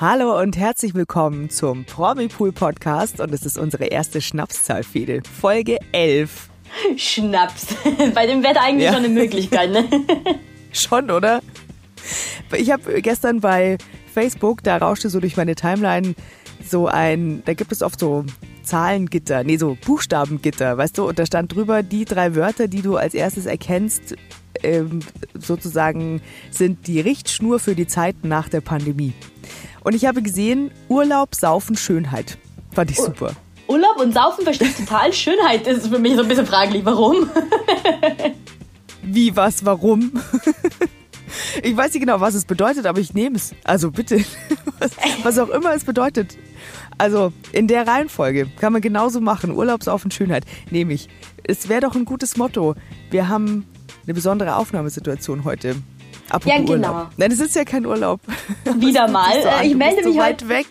Hallo und herzlich willkommen zum Promipool-Podcast und es ist unsere erste Schnapszahl-Fehde, Folge 11. Schnaps, bei dem Wetter eigentlich schon eine Möglichkeit, ne? Schon, oder? Ich habe gestern bei Facebook, da rauschte so durch meine Timeline so ein, da gibt es oft so Zahlengitter, nee, so Buchstabengitter, weißt du? Und da stand drüber, die drei Wörter, die du als erstes erkennst, sozusagen sind die Richtschnur für die Zeit nach der Pandemie. Und ich habe gesehen, Urlaub, Saufen, Schönheit. Fand ich super. Urlaub und Saufen verstehe ich total. Schönheit ist für mich so ein bisschen fraglich. Warum? Wie, was, warum? Ich weiß nicht genau, was es bedeutet, aber ich nehme es. Also bitte. Was auch immer es bedeutet. Also in der Reihenfolge kann man genauso machen. Urlaub, Saufen, Schönheit. Nehme ich. Es wäre doch ein gutes Motto. Wir haben eine besondere Aufnahmesituation heute. Apropos genau. Urlaub. Nein, das ist ja kein Urlaub. Wieder mal. So ich melde mich so weit heute weg.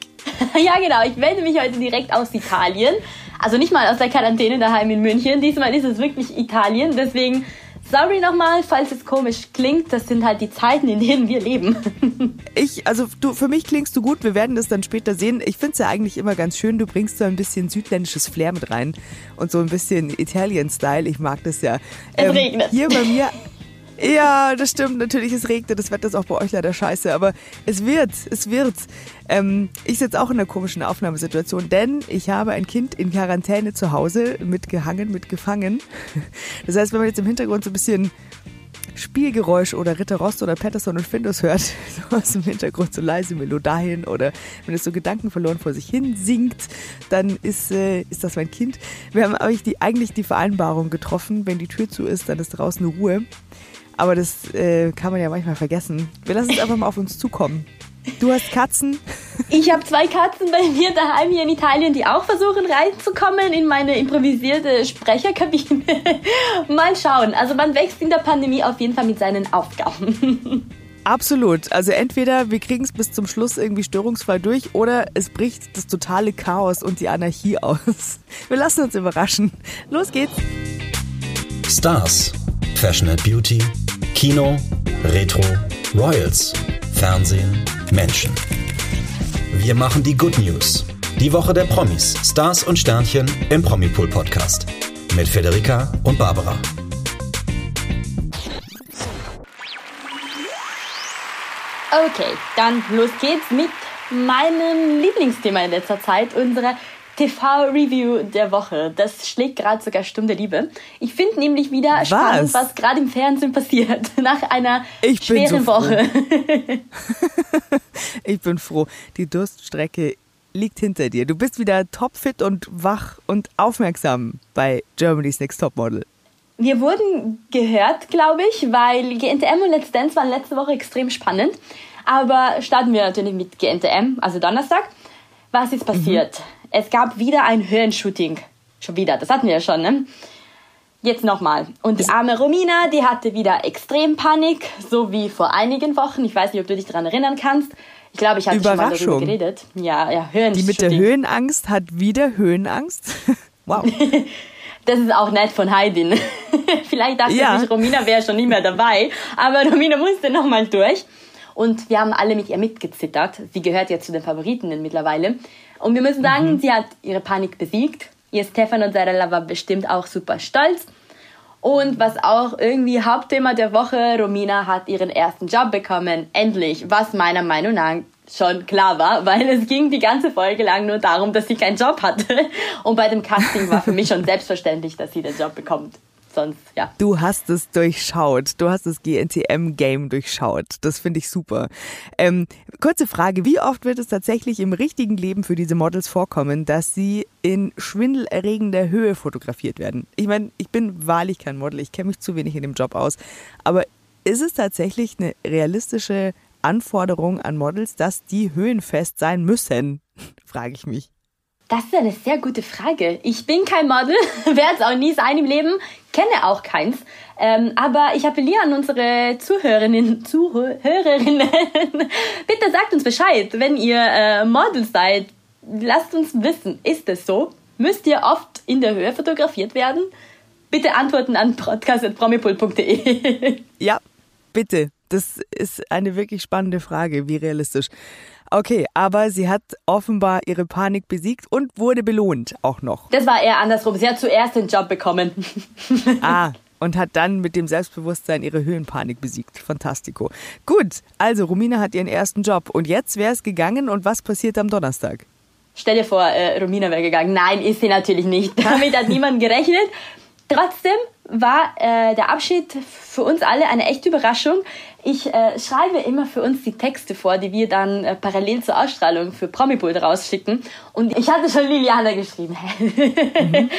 Ja, genau. Ich melde mich heute direkt aus Italien. Also nicht mal aus der Quarantäne daheim in München. Diesmal ist es wirklich Italien. Deswegen, sorry nochmal, falls es komisch klingt. Das sind halt die Zeiten, in denen wir leben. Für mich klingst du gut. Wir werden das dann später sehen. Ich finde es ja eigentlich immer ganz schön. Du bringst so ein bisschen südländisches Flair mit rein. Und so ein bisschen Italien-Style. Ich mag das ja. Es regnet. Hier bei mir... Ja, das stimmt. Natürlich, es regnet. Das Wetter ist auch bei euch leider scheiße. Aber es wird. Ich sitze auch in einer komischen Aufnahmesituation, denn ich habe ein Kind in Quarantäne zu Hause mitgefangen. Das heißt, wenn man jetzt im Hintergrund so ein bisschen Spielgeräusch oder Ritter Rost oder Patterson und Findus hört, so aus dem Hintergrund so leise Melodien oder wenn es so Gedanken verloren vor sich hin singt, dann ist das mein Kind. Wir haben eigentlich die Vereinbarung getroffen, wenn die Tür zu ist, dann ist draußen Ruhe. Aber das kann man ja manchmal vergessen. Wir lassen es einfach mal auf uns zukommen. Du hast Katzen? Ich habe 2 Katzen bei mir daheim hier in Italien, die auch versuchen reinzukommen in meine improvisierte Sprecherkabine. Mal schauen. Also man wächst in der Pandemie auf jeden Fall mit seinen Aufgaben. Absolut. Also entweder wir kriegen es bis zum Schluss irgendwie störungsfrei durch oder es bricht das totale Chaos und die Anarchie aus. Wir lassen uns überraschen. Los geht's. Stars, Fashion and Beauty, Kino, Retro, Royals, Fernsehen, Menschen. Wir machen die Good News. Die Woche der Promis, Stars und Sternchen im Promipool-Podcast. Mit Federica und Barbara. Okay, dann los geht's mit meinem Lieblingsthema in letzter Zeit, unserer TV-Review der Woche. Das schlägt gerade sogar Sturm der Liebe. Ich finde nämlich wieder spannend, was gerade im Fernsehen passiert. Nach einer schweren Woche. Ich bin froh. Die Durststrecke liegt hinter dir. Du bist wieder topfit und wach und aufmerksam bei Germany's Next Topmodel. Wir wurden gehört, glaube ich, weil GNTM und Let's Dance waren letzte Woche extrem spannend. Aber starten wir natürlich mit GNTM, also Donnerstag. Was ist passiert? Es gab wieder ein Höhenshooting. Schon wieder, das hatten wir ja schon, ne? Jetzt nochmal. Und die arme Romina, die hatte wieder extrem Panik, so wie vor einigen Wochen. Ich weiß nicht, ob du dich daran erinnern kannst. Ich glaube, ich hatte schon mal darüber geredet. Ja, Höhenshooting. Die mit der Höhenangst hat wieder Höhenangst? Wow. Das ist auch nett von Heidi. Vielleicht dachte ich, Romina wäre schon nicht mehr dabei. Aber Romina musste nochmal durch. Und wir haben alle mit ihr mitgezittert. Sie gehört ja zu den Favoritinnen mittlerweile. Und wir müssen sagen, sie hat ihre Panik besiegt. Ihr Stefan und Sarah war bestimmt auch super stolz. Und was auch irgendwie Hauptthema der Woche, Romina hat ihren ersten Job bekommen. Endlich, was meiner Meinung nach schon klar war, weil es ging die ganze Folge lang nur darum, dass sie keinen Job hatte. Und bei dem Casting war für mich schon selbstverständlich, dass sie den Job bekommt. Sonst, ja. Du hast es durchschaut. Du hast das GNTM-Game durchschaut. Das finde ich super. Kurze Frage, wie oft wird es tatsächlich im richtigen Leben für diese Models vorkommen, dass sie in schwindelerregender Höhe fotografiert werden? Ich meine, ich bin wahrlich kein Model. Ich kenne mich zu wenig in dem Job aus. Aber ist es tatsächlich eine realistische Anforderung an Models, dass die höhenfest sein müssen? Frage ich mich. Das ist eine sehr gute Frage. Ich bin kein Model, werde es auch nie sein im Leben, kenne auch keins. Aber ich appelliere an unsere Zuhörerinnen. Bitte sagt uns Bescheid, wenn ihr Model seid. Lasst uns wissen, ist es so? Müsst ihr oft in der Höhe fotografiert werden? Bitte antworten an podcast.promipool.de. Ja, bitte. Das ist eine wirklich spannende Frage, wie realistisch. Okay, aber sie hat offenbar ihre Panik besiegt und wurde belohnt auch noch. Das war eher andersrum. Sie hat zuerst den Job bekommen. Und hat dann mit dem Selbstbewusstsein ihre Höhenpanik besiegt. Fantastico. Gut, also Romina hat ihren ersten Job. Und jetzt wäre es gegangen und was passiert am Donnerstag? Stell dir vor, Romina wäre gegangen. Nein, ist sie natürlich nicht. Damit hat niemand gerechnet. Trotzdem war der Abschied für uns alle eine echte Überraschung. Ich schreibe immer für uns die Texte vor, die wir dann parallel zur Ausstrahlung für Promipool rausschicken. Und ich hatte schon Liliana geschrieben. Mhm.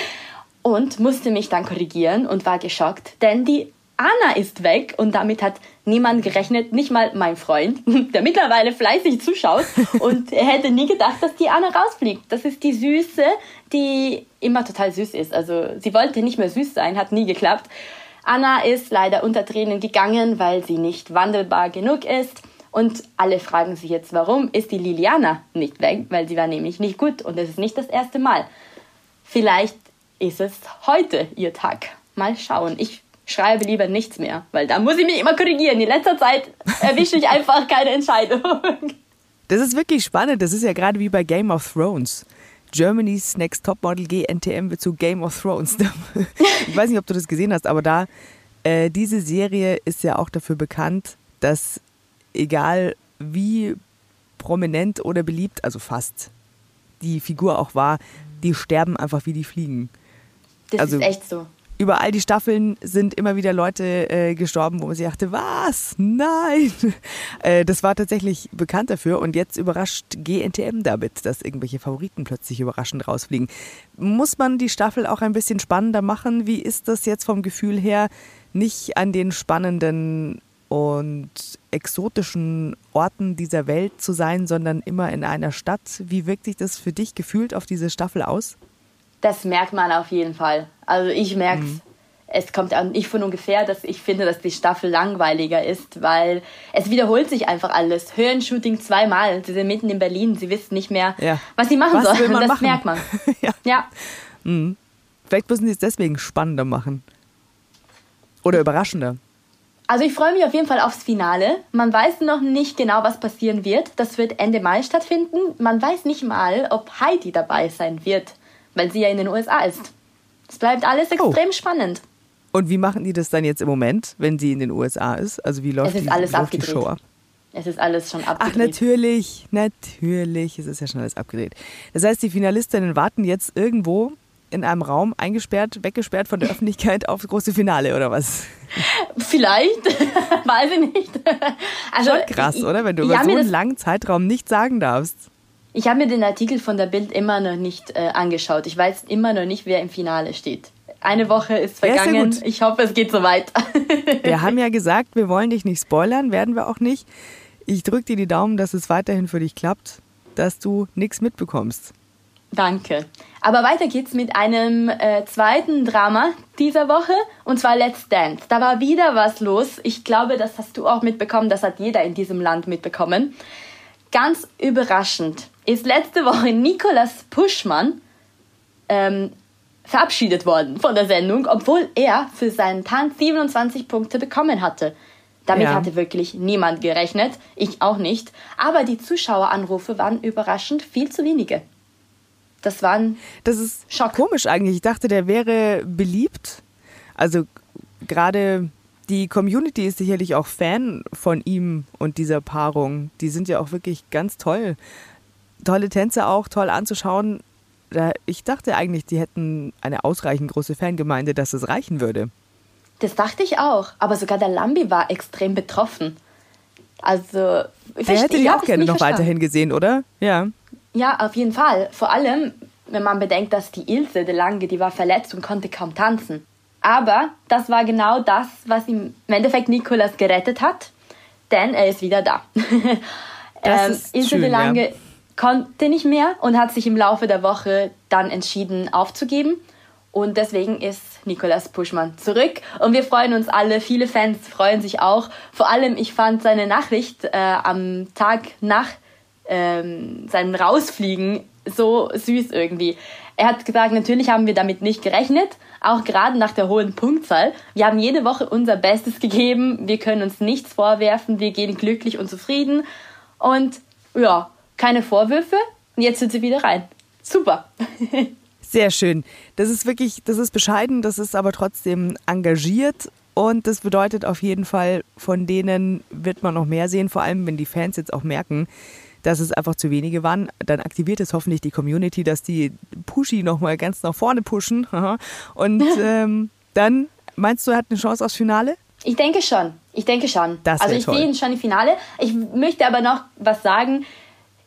Und musste mich dann korrigieren und war geschockt, denn die Anna ist weg und damit hat niemand gerechnet, nicht mal mein Freund, der mittlerweile fleißig zuschaut und er hätte nie gedacht, dass die Anna rausfliegt. Das ist die Süße, die immer total süß ist. Also sie wollte nicht mehr süß sein, hat nie geklappt. Anna ist leider unter Tränen gegangen, weil sie nicht wandelbar genug ist. Und alle fragen sich jetzt, warum ist die Liliana nicht weg? Weil sie war nämlich nicht gut und das ist nicht das erste Mal. Vielleicht ist es heute ihr Tag. Mal schauen. Ich schreibe lieber nichts mehr, weil da muss ich mich immer korrigieren. In letzter Zeit erwische ich einfach keine Entscheidung. Das ist wirklich spannend. Das ist ja gerade wie bei Game of Thrones. Germany's Next Topmodel GNTM wird zu Game of Thrones. Ich weiß nicht, ob du das gesehen hast, aber da diese Serie ist ja auch dafür bekannt, dass egal wie prominent oder beliebt, also fast die Figur auch war, die sterben einfach wie die Fliegen. Das ist echt so. Über all die Staffeln sind immer wieder Leute gestorben, wo man sich dachte, was? Nein! Das war tatsächlich bekannt dafür und jetzt überrascht GNTM damit, dass irgendwelche Favoriten plötzlich überraschend rausfliegen. Muss man die Staffel auch ein bisschen spannender machen? Wie ist das jetzt vom Gefühl her, nicht an den spannenden und exotischen Orten dieser Welt zu sein, sondern immer in einer Stadt? Wie wirkt sich das für dich gefühlt auf diese Staffel aus? Das merkt man auf jeden Fall. Also ich merke es. Es kommt auch nicht von ungefähr, dass ich finde, dass die Staffel langweiliger ist, weil es wiederholt sich einfach alles. Höhenshooting zweimal. Sie sind mitten in Berlin. Sie wissen nicht mehr, was sie machen sollen. Das merkt man. Ja. Mhm. Vielleicht müssen sie es deswegen spannender machen. Oder überraschender. Also ich freue mich auf jeden Fall aufs Finale. Man weiß noch nicht genau, was passieren wird. Das wird Ende Mai stattfinden. Man weiß nicht mal, ob Heidi dabei sein wird. Weil sie ja in den USA ist. Es bleibt alles extrem spannend. Und wie machen die das dann jetzt im Moment, wenn sie in den USA ist? Also wie läuft die Show ab? Es ist alles schon abgedreht. Ach, natürlich. Es ist ja schon alles abgedreht. Das heißt, die Finalistinnen warten jetzt irgendwo in einem Raum, eingesperrt, weggesperrt von der Öffentlichkeit aufs große Finale, oder was? Vielleicht, weiß ich nicht. Also, schon krass, oder? Wenn du über so einen langen Zeitraum nichts sagen darfst. Ich habe mir den Artikel von der Bild immer noch nicht angeschaut. Ich weiß immer noch nicht, wer im Finale steht. Eine Woche ist vergangen. Ja, ich hoffe, es geht so weit. Wir haben ja gesagt, wir wollen dich nicht spoilern, werden wir auch nicht. Ich drücke dir die Daumen, dass es weiterhin für dich klappt, dass du nichts mitbekommst. Danke. Aber weiter geht's mit einem zweiten Drama dieser Woche, und zwar Let's Dance. Da war wieder was los. Ich glaube, das hast du auch mitbekommen. Das hat jeder in diesem Land mitbekommen. Ganz überraschend ist letzte Woche Nicolas Puschmann verabschiedet worden von der Sendung, obwohl er für seinen Tanz 27 Punkte bekommen hatte. Damit hatte wirklich niemand gerechnet, ich auch nicht. Aber die Zuschaueranrufe waren überraschend viel zu wenige. Das ist Schock. Komisch eigentlich. Ich dachte, der wäre beliebt. Also gerade die Community ist sicherlich auch Fan von ihm und dieser Paarung. Die sind ja auch wirklich ganz toll. Tolle Tänze auch, toll anzuschauen. Ich dachte eigentlich, die hätten eine ausreichend große Fangemeinde, dass es reichen würde. Das dachte ich auch. Aber sogar der Lambi war extrem betroffen. Also, der hätte die auch gerne noch weiterhin gesehen, oder? Ja. Ja, auf jeden Fall. Vor allem, wenn man bedenkt, dass die Ilse Lange, die war verletzt und konnte kaum tanzen. Aber das war genau das, was im Endeffekt Nicolas gerettet hat. Denn er ist wieder da. Das ist Ilse schön, Lange konnte nicht mehr und hat sich im Laufe der Woche dann entschieden aufzugeben. Und deswegen ist Nicolas Puschmann zurück. Und wir freuen uns alle, viele Fans freuen sich auch. Vor allem, ich fand seine Nachricht am Tag nach seinem Rausfliegen so süß irgendwie. Er hat gesagt, natürlich haben wir damit nicht gerechnet, auch gerade nach der hohen Punktzahl. Wir haben jede Woche unser Bestes gegeben, wir können uns nichts vorwerfen, wir gehen glücklich und zufrieden und ja, keine Vorwürfe und jetzt sind sie wieder rein. Super. Sehr schön. Das ist wirklich, das ist bescheiden, das ist aber trotzdem engagiert. Und das bedeutet auf jeden Fall, von denen wird man noch mehr sehen, vor allem wenn die Fans jetzt auch merken, dass es einfach zu wenige waren. Dann aktiviert es hoffentlich die Community, dass die Pushy nochmal ganz nach vorne pushen. Und dann, meinst du, er hat eine Chance aufs Finale? Ich denke schon, Das also ich sehe ihn schon im Finale. Ich möchte aber noch was sagen.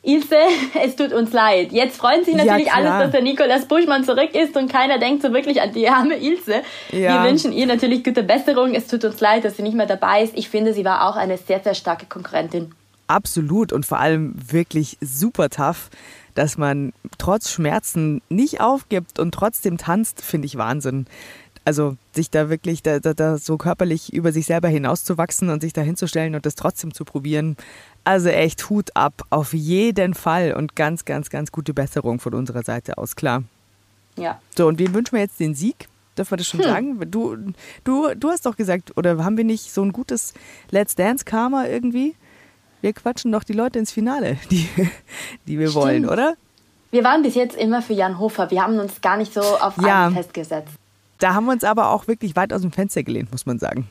Ilse, es tut uns leid. Jetzt freuen sich natürlich alle, dass der Nicolas Puschmann zurück ist und keiner denkt so wirklich an die arme Ilse. Ja. Wir wünschen ihr natürlich gute Besserung. Es tut uns leid, dass sie nicht mehr dabei ist. Ich finde, sie war auch eine sehr, sehr starke Konkurrentin. Absolut und vor allem wirklich super tough, dass man trotz Schmerzen nicht aufgibt und trotzdem tanzt, finde ich Wahnsinn. Also sich da wirklich da so körperlich über sich selber hinauszuwachsen und sich da hinzustellen und das trotzdem zu probieren. Also echt Hut ab, auf jeden Fall und ganz, ganz, ganz gute Besserung von unserer Seite aus, klar. Ja. So, und wem wünschen wir jetzt den Sieg? Dürfen wir das schon sagen? Du hast doch gesagt, oder haben wir nicht so ein gutes Let's Dance Karma irgendwie? Wir quatschen doch die Leute ins Finale, die wir wollen, oder? Wir waren bis jetzt immer für Jan Hofer, wir haben uns gar nicht so auf einen festgesetzt. Da haben wir uns aber auch wirklich weit aus dem Fenster gelehnt, muss man sagen.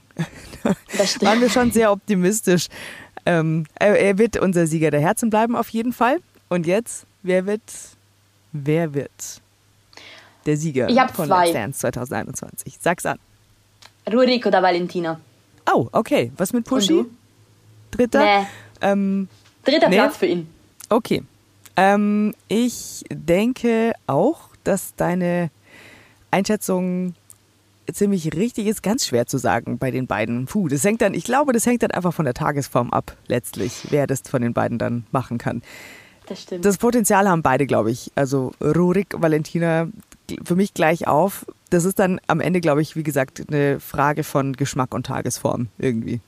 Da waren wir schon sehr optimistisch. Er wird unser Sieger der Herzen bleiben auf jeden Fall. Und jetzt, wer wird der Sieger von Let's Dance 2021? Sag's an. Rurik oder Valentina. Oh, okay. Was mit Pushy? Dritter? Nee. Dritter Platz für ihn. Okay. Ich denke auch, dass deine Einschätzung ziemlich richtig ist, ganz schwer zu sagen bei den beiden. Das hängt dann einfach von der Tagesform ab, letztlich, wer das von den beiden dann machen kann. Das stimmt. Das Potenzial haben beide, glaube ich. Also Rurik, Valentina, für mich gleich auf. Das ist dann am Ende, glaube ich, wie gesagt, eine Frage von Geschmack und Tagesform irgendwie.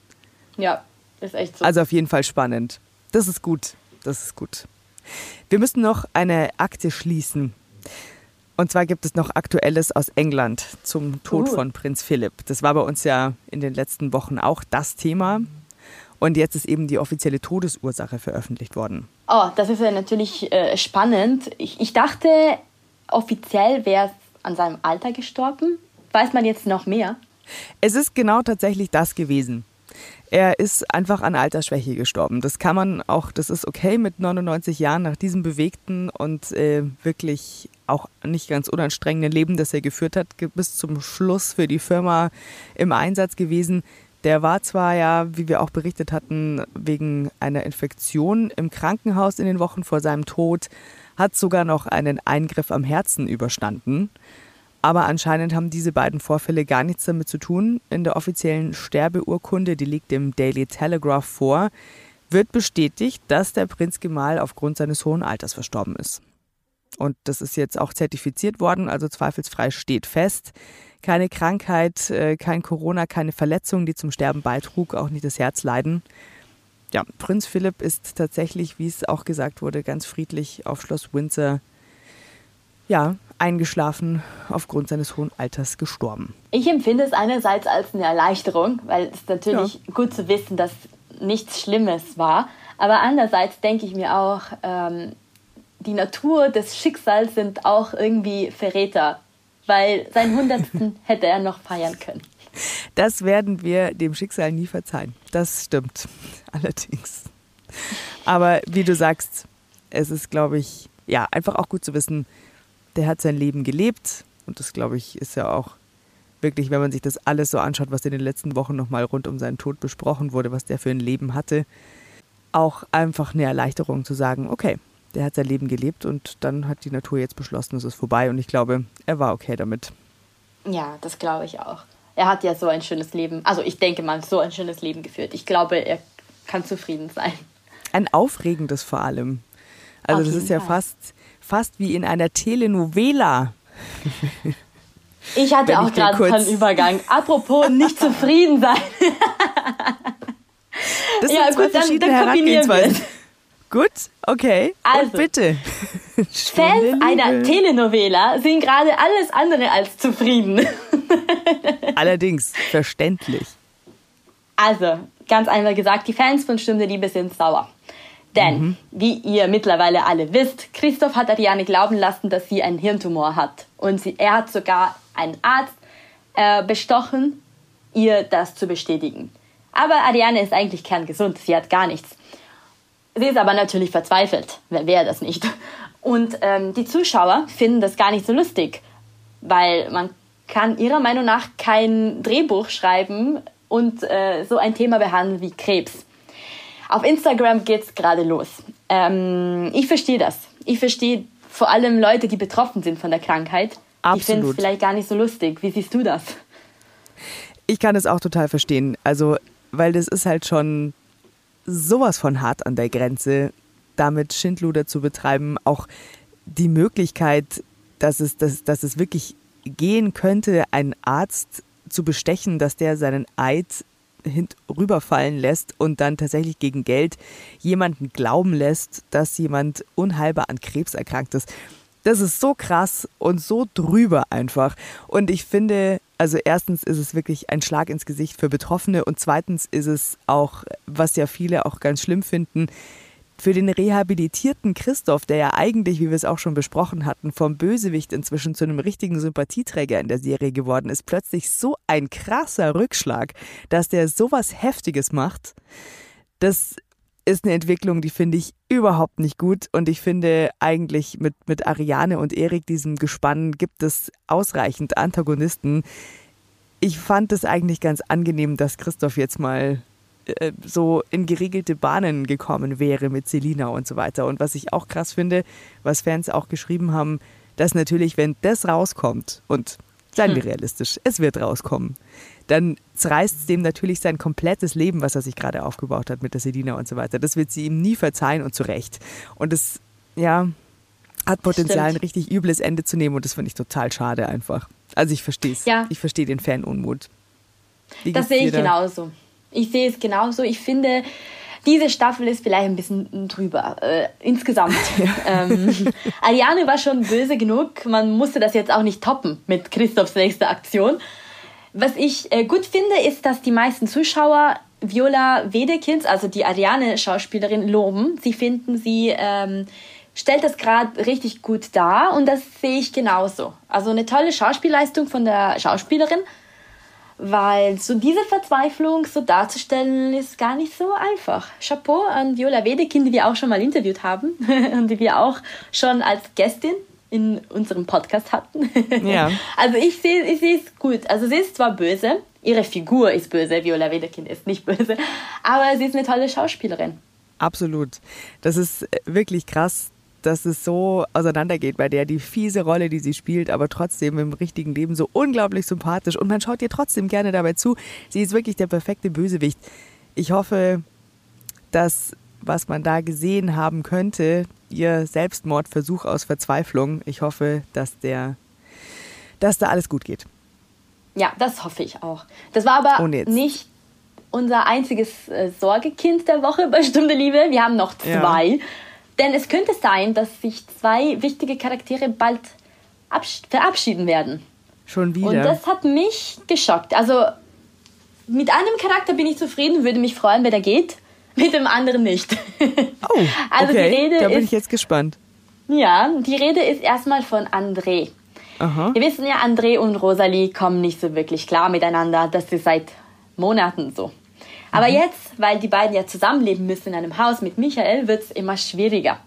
Ja, ist echt so. Also auf jeden Fall spannend. Das ist gut. Wir müssen noch eine Akte schließen. Und zwar gibt es noch Aktuelles aus England zum Tod von Prinz Philipp. Das war bei uns ja in den letzten Wochen auch das Thema. Und jetzt ist eben die offizielle Todesursache veröffentlicht worden. Oh, das ist ja natürlich spannend. Ich dachte, offiziell wäre es an seinem Alter gestorben. Weiß man jetzt noch mehr? Es ist genau tatsächlich das gewesen. Er ist einfach an Altersschwäche gestorben. Das kann man auch, das ist okay mit 99 Jahren nach diesem bewegten und wirklich auch nicht ganz unanstrengenden Leben, das er geführt hat, bis zum Schluss für die Firma im Einsatz gewesen. Der war zwar ja, wie wir auch berichtet hatten, wegen einer Infektion im Krankenhaus in den Wochen vor seinem Tod, hat sogar noch einen Eingriff am Herzen überstanden. Aber anscheinend haben diese beiden Vorfälle gar nichts damit zu tun. In der offiziellen Sterbeurkunde, die liegt dem Daily Telegraph vor, wird bestätigt, dass der Prinzgemahl aufgrund seines hohen Alters verstorben ist. Und das ist jetzt auch zertifiziert worden, also zweifelsfrei steht fest. Keine Krankheit, kein Corona, keine Verletzung, die zum Sterben beitrug, auch nicht das Herzleiden. Ja, Prinz Philipp ist tatsächlich, wie es auch gesagt wurde, ganz friedlich auf Schloss Windsor, ja, eingeschlafen, aufgrund seines hohen Alters gestorben. Ich empfinde es einerseits als eine Erleichterung, weil es natürlich gut zu wissen, dass nichts Schlimmes war. Aber andererseits denke ich mir auch, die Natur des Schicksals sind auch irgendwie Verräter, weil seinen 100. hätte er noch feiern können. Das werden wir dem Schicksal nie verzeihen. Das stimmt allerdings. Aber wie du sagst, es ist, glaube ich, ja, einfach auch gut zu wissen, der hat sein Leben gelebt und das, glaube ich, ist ja auch wirklich, wenn man sich das alles so anschaut, was in den letzten Wochen nochmal rund um seinen Tod besprochen wurde, was der für ein Leben hatte, auch einfach eine Erleichterung zu sagen, okay, der hat sein Leben gelebt und dann hat die Natur jetzt beschlossen, es ist vorbei und ich glaube, er war okay damit. Ja, das glaube ich auch. Er hat ja so ein schönes Leben, also ich denke mal, so ein schönes Leben geführt. Ich glaube, er kann zufrieden sein. Ein aufregendes vor allem. Also das ist ja fast wie in einer Telenovela. Ich hatte auch gerade einen Übergang. Apropos nicht zufrieden sein. Das sind zwei verschiedene Herangehensweisen. Gut, okay. Also, und bitte. Fans einer Telenovela sind gerade alles andere als zufrieden. Allerdings, verständlich. Also, ganz einfach gesagt, die Fans von Sturm der Liebe sind sauer. Denn, wie ihr mittlerweile alle wisst, Christoph hat Ariane glauben lassen, dass sie einen Hirntumor hat. Und er hat sogar einen Arzt bestochen, ihr das zu bestätigen. Aber Ariane ist eigentlich kerngesund, sie hat gar nichts. Sie ist aber natürlich verzweifelt, wer wäre das nicht? Und die Zuschauer finden das gar nicht so lustig, weil man kann ihrer Meinung nach kein Drehbuch schreiben und so ein Thema behandeln wie Krebs. Auf Instagram geht's gerade los. Ich verstehe das. Ich verstehe vor allem Leute, die betroffen sind von der Krankheit. Absolut. Ich finde es vielleicht gar nicht so lustig. Wie siehst du das? Ich kann es auch total verstehen. Also, weil das ist halt schon sowas von hart an der Grenze, damit Schindluder zu betreiben. Auch die Möglichkeit, dass es wirklich gehen könnte, einen Arzt zu bestechen, dass der seinen Eid rüberfallen lässt und dann tatsächlich gegen Geld jemanden glauben lässt, dass jemand unheilbar an Krebs erkrankt ist. Das ist so krass und so drüber einfach. Und ich finde, also erstens ist es wirklich ein Schlag ins Gesicht für Betroffene und zweitens ist es auch, was ja viele auch ganz schlimm finden, für den rehabilitierten Christoph, der ja eigentlich, wie wir es auch schon besprochen hatten, vom Bösewicht inzwischen zu einem richtigen Sympathieträger in der Serie geworden ist, plötzlich so ein krasser Rückschlag, dass der sowas Heftiges macht. Das ist eine Entwicklung, die finde ich überhaupt nicht gut und ich finde eigentlich mit Ariane und Erik, diesem Gespann, gibt es ausreichend Antagonisten. Ich fand es eigentlich ganz angenehm, dass Christoph jetzt mal so in geregelte Bahnen gekommen wäre mit Selina und so weiter. Und was ich auch krass finde, was Fans auch geschrieben haben, dass natürlich, wenn das rauskommt, und seien wir realistisch, es wird rauskommen, dann zerreißt es dem natürlich sein komplettes Leben, was er sich gerade aufgebaut hat mit der Selina und so weiter. Das wird sie ihm nie verzeihen und zu Recht. Und das, ja, hat Potenzial, ein richtig übles Ende zu nehmen und das finde ich total schade einfach. Also ich verstehe es. Ja. Ich verstehe den Fanunmut. Das sehe ich genauso. Ich sehe es genauso. Ich finde, diese Staffel ist vielleicht ein bisschen drüber, insgesamt. Ja. Ariane war schon böse genug. Man musste das jetzt auch nicht toppen mit Christophs nächster Aktion. Was ich gut finde, ist, dass die meisten Zuschauer Viola Wedekind, also die Ariane-Schauspielerin, loben. Sie finden, sie stellt das gerade richtig gut dar und das sehe ich genauso. Also eine tolle Schauspielleistung von der Schauspielerin. Weil so diese Verzweiflung so darzustellen, ist gar nicht so einfach. Chapeau an Viola Wedekind, die wir auch schon mal interviewt haben und die wir auch schon als Gästin in unserem Podcast hatten. Ja. Also ich sehe es gut. Also sie ist zwar böse, ihre Figur ist böse, Viola Wedekind ist nicht böse, aber sie ist eine tolle Schauspielerin. Absolut. Das ist wirklich krass, dass es so auseinandergeht bei der, die fiese Rolle, die sie spielt, aber trotzdem im richtigen Leben so unglaublich sympathisch und man schaut ihr trotzdem gerne dabei zu. Sie ist wirklich der perfekte Bösewicht. Ich hoffe, dass, was man da gesehen haben könnte, ihr Selbstmordversuch aus Verzweiflung, ich hoffe, dass da alles gut geht. Ja, das hoffe ich auch. Das war aber nicht unser einziges Sorgekind der Woche bei Sturm der Liebe. Wir haben noch zwei. Ja. Denn es könnte sein, dass sich zwei wichtige Charaktere bald verabschieden werden. Schon wieder. Und das hat mich geschockt. Also mit einem Charakter bin ich zufrieden, würde mich freuen, wenn er geht. Mit dem anderen nicht. Oh, also okay. Ich bin jetzt gespannt. Ja, die Rede ist erstmal von André. Aha. Wir wissen ja, André und Rosalie kommen nicht so wirklich klar miteinander. Das ist seit Monaten so. Aber jetzt, weil die beiden ja zusammenleben müssen in einem Haus mit Michael, wird es immer schwieriger.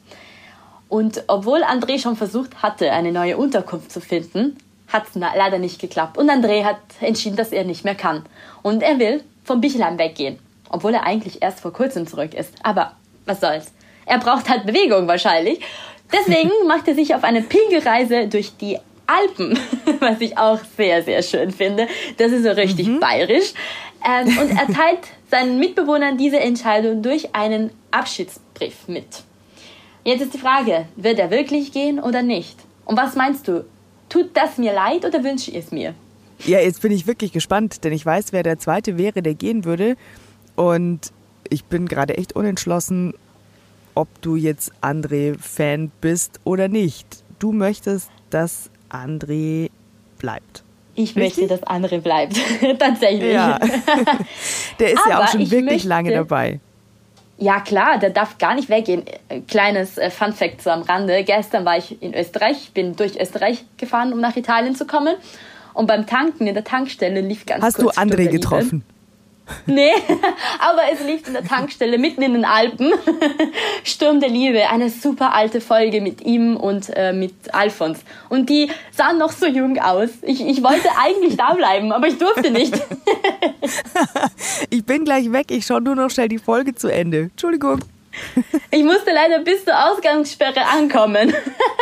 Und obwohl André schon versucht hatte, eine neue Unterkunft zu finden, hat es leider nicht geklappt. Und André hat entschieden, dass er nicht mehr kann. Und er will vom Bichlheim weggehen, obwohl er eigentlich erst vor kurzem zurück ist. Aber was soll's, er braucht halt Bewegung wahrscheinlich. Deswegen macht er sich auf eine Pilgerreise durch die Alpen, was ich auch sehr, sehr schön finde. Das ist so richtig bayerisch. Und er teilt seinen Mitbewohnern diese Entscheidung durch einen Abschiedsbrief mit. Jetzt ist die Frage, wird er wirklich gehen oder nicht? Und was meinst du? Tut das mir leid oder wünsche ich es mir? Ja, jetzt bin ich wirklich gespannt, denn ich weiß, wer der Zweite wäre, der gehen würde. Und ich bin gerade echt unentschlossen, ob du jetzt André-Fan bist oder nicht. Du möchtest, dass André bleibt. Ich möchte, dass André bleibt, tatsächlich. Ja. Der ist aber ja auch schon wirklich lange dabei. Ja klar, der darf gar nicht weggehen. Kleines Funfact so am Rande. Gestern war ich in Österreich, bin durch Österreich gefahren, um nach Italien zu kommen. Und beim Tanken in der Tankstelle lief ganz kurz... Hast du André getroffen? Nee, aber es lief in der Tankstelle mitten in den Alpen. Sturm der Liebe, eine super alte Folge mit ihm und mit Alfons. Und die sahen noch so jung aus. Ich wollte eigentlich da bleiben, aber ich durfte nicht. Ich bin gleich weg, ich schaue nur noch schnell die Folge zu Ende. Entschuldigung. Ich musste leider bis zur Ausgangssperre ankommen,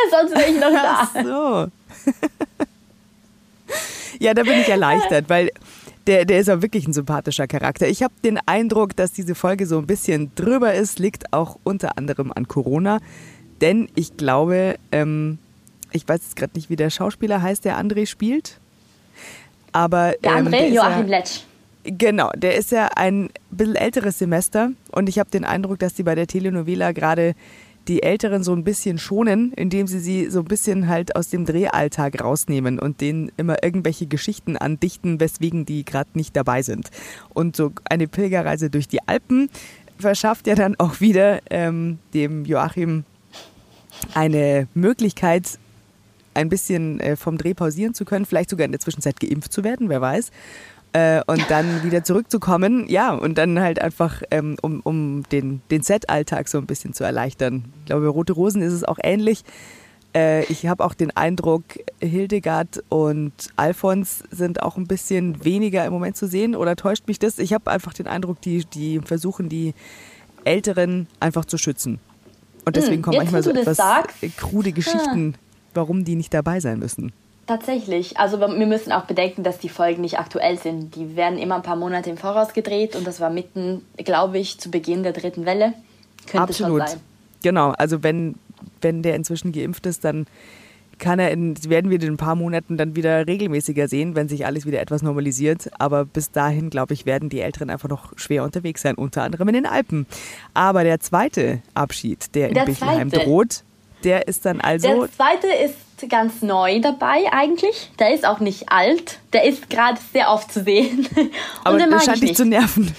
sonst wäre ich noch da. Ach so. Ja, da bin ich erleichtert, weil... Der ist ja wirklich ein sympathischer Charakter. Ich habe den Eindruck, dass diese Folge so ein bisschen drüber ist, liegt auch unter anderem an Corona. Denn ich glaube, ich weiß jetzt gerade nicht, wie der Schauspieler heißt, der André spielt. Aber, der André, der Joachim Letsch. Genau, der ist ja ein bisschen älteres Semester. Und ich habe den Eindruck, dass die bei der Telenovela gerade die Älteren so ein bisschen schonen, indem sie so ein bisschen halt aus dem Drehalltag rausnehmen und denen immer irgendwelche Geschichten andichten, weswegen die gerade nicht dabei sind. Und so eine Pilgerreise durch die Alpen verschafft ja dann auch wieder dem Joachim eine Möglichkeit, ein bisschen vom Dreh pausieren zu können, vielleicht sogar in der Zwischenzeit geimpft zu werden, wer weiß. Und dann wieder zurückzukommen, ja, und dann halt einfach, um den Set-Alltag so ein bisschen zu erleichtern. Ich glaube, bei Rote Rosen ist es auch ähnlich. Ich habe auch den Eindruck, Hildegard und Alfons sind auch ein bisschen weniger im Moment zu sehen, oder täuscht mich das? Ich habe einfach den Eindruck, die versuchen, die Älteren einfach zu schützen. Und deswegen kommen manchmal so etwas krude Geschichten, warum die nicht dabei sein müssen. Tatsächlich. Also wir müssen auch bedenken, dass die Folgen nicht aktuell sind. Die werden immer ein paar Monate im Voraus gedreht und das war mitten, glaube ich, zu Beginn der dritten Welle. Könnte Absolut. Schon sein. Genau. Also wenn der inzwischen geimpft ist, dann werden wir den ein paar Monaten dann wieder regelmäßiger sehen, wenn sich alles wieder etwas normalisiert. Aber bis dahin, glaube ich, werden die Älteren einfach noch schwer unterwegs sein, unter anderem in den Alpen. Aber der zweite Abschied, der in Bichlheim droht, der ist dann also... Der zweite ist ganz neu dabei eigentlich. Der ist auch nicht alt. Der ist gerade sehr oft zu sehen. Und aber den mag scheint dich zu nerven.